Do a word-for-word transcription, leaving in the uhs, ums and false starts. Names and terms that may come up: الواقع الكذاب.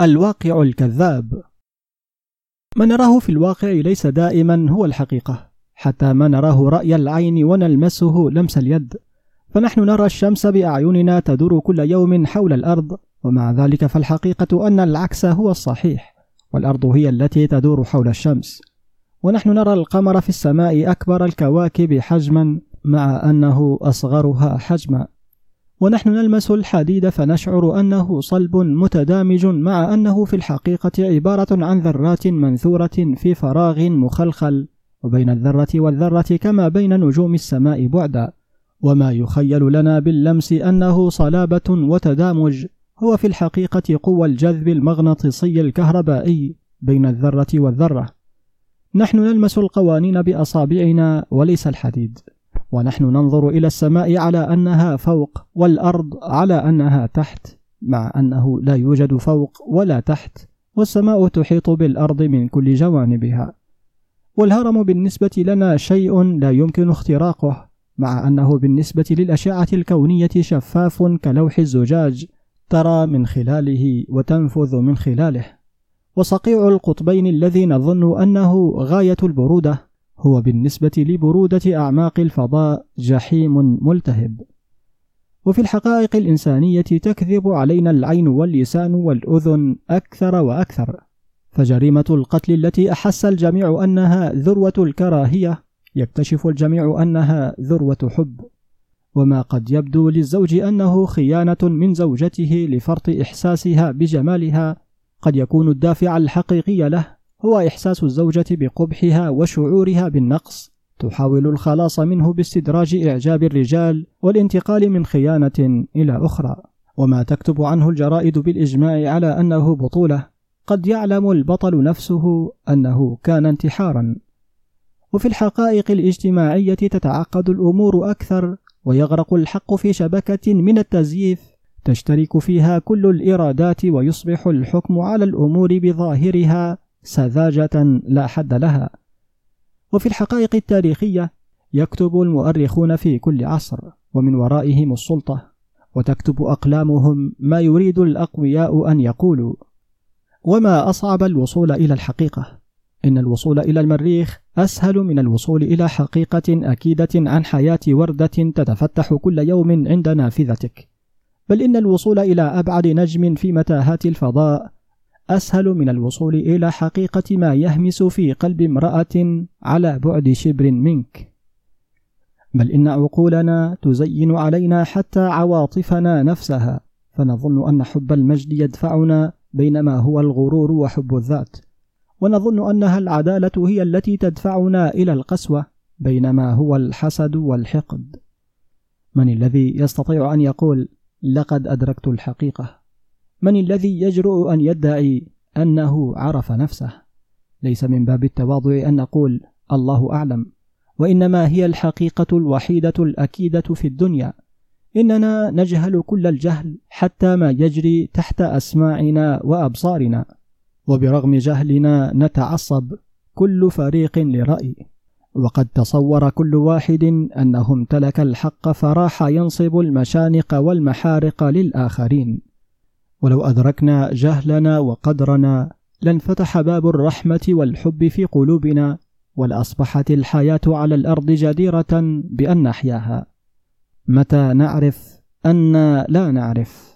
الواقع الكذاب. ما نراه في الواقع ليس دائما هو الحقيقة، حتى ما نراه رأي العين ونلمسه لمس اليد. فنحن نرى الشمس بأعيننا تدور كل يوم حول الأرض، ومع ذلك فالحقيقة أن العكس هو الصحيح، والأرض هي التي تدور حول الشمس. ونحن نرى القمر في السماء أكبر الكواكب حجما مع أنه أصغرها حجما. ونحن نلمس الحديد فنشعر أنه صلب متدامج مع أنه في الحقيقة عبارة عن ذرات منثورة في فراغ مخلخل، وبين الذرة والذرة كما بين نجوم السماء بعدا. وما يخيل لنا باللمس أنه صلابة وتدامج هو في الحقيقة قوى الجذب المغناطيسي الكهربائي بين الذرة والذرة. نحن نلمس القوانين بأصابعنا وليس الحديد. ونحن ننظر إلى السماء على أنها فوق والأرض على أنها تحت، مع أنه لا يوجد فوق ولا تحت، والسماء تحيط بالأرض من كل جوانبها. والهرم بالنسبة لنا شيء لا يمكن اختراقه، مع أنه بالنسبة للأشعة الكونية شفاف كلوح الزجاج، ترى من خلاله وتنفذ من خلاله. وصقيع القطبين الذي نظن أنه غاية البرودة هو بالنسبة لبرودة أعماق الفضاء جحيم ملتهب. وفي الحقائق الإنسانية تكذب علينا العين واللسان والأذن أكثر وأكثر. فجريمة القتل التي أحس الجميع أنها ذروة الكراهية يكتشف الجميع أنها ذروة حب. وما قد يبدو للزوج أنه خيانة من زوجته لفرط إحساسها بجمالها، قد يكون الدافع الحقيقي له هو إحساس الزوجة بقبحها وشعورها بالنقص، تحاول الخلاص منه باستدراج إعجاب الرجال والانتقال من خيانة إلى أخرى. وما تكتب عنه الجرائد بالإجماع على أنه بطولة، قد يعلم البطل نفسه أنه كان انتحارا. وفي الحقائق الاجتماعية تتعقد الأمور أكثر، ويغرق الحق في شبكة من التزييف تشترك فيها كل الإرادات، ويصبح الحكم على الأمور بظاهرها سذاجة لا حد لها. وفي الحقائق التاريخية يكتب المؤرخون في كل عصر، ومن ورائهم السلطة، وتكتب أقلامهم ما يريد الأقوياء أن يقولوا. وما أصعب الوصول إلى الحقيقة؟ إن الوصول إلى المريخ أسهل من الوصول إلى حقيقة أكيدة عن حياة وردة تتفتح كل يوم عند نافذتك، بل إن الوصول إلى أبعد نجم في متاهات الفضاء أسهل من الوصول إلى حقيقة ما يهمس في قلب امرأة على بعد شبر منك. بل إن عقولنا تزين علينا حتى عواطفنا نفسها، فنظن أن حب المجد يدفعنا بينما هو الغرور وحب الذات، ونظن أنها العدالة هي التي تدفعنا إلى القسوة بينما هو الحسد والحقد. من الذي يستطيع أن يقول لقد أدركت الحقيقة؟ من الذي يجرؤ أن يدعي أنه عرف نفسه؟ ليس من باب التواضع أن نقول الله أعلم، وإنما هي الحقيقة الوحيدة الأكيدة في الدنيا. إننا نجهل كل الجهل حتى ما يجري تحت أسماعنا وأبصارنا، وبرغم جهلنا نتعصب كل فريق لرأي. وقد تصور كل واحد أنه امتلك الحق فراح ينصب المشانق والمحارق للآخرين. ولو أدركنا جهلنا وقدرنا لانفتح باب الرحمة والحب في قلوبنا، ولأصبحت الحياة على الأرض جديرة بأن نحياها. متى نعرف أن لا نعرف؟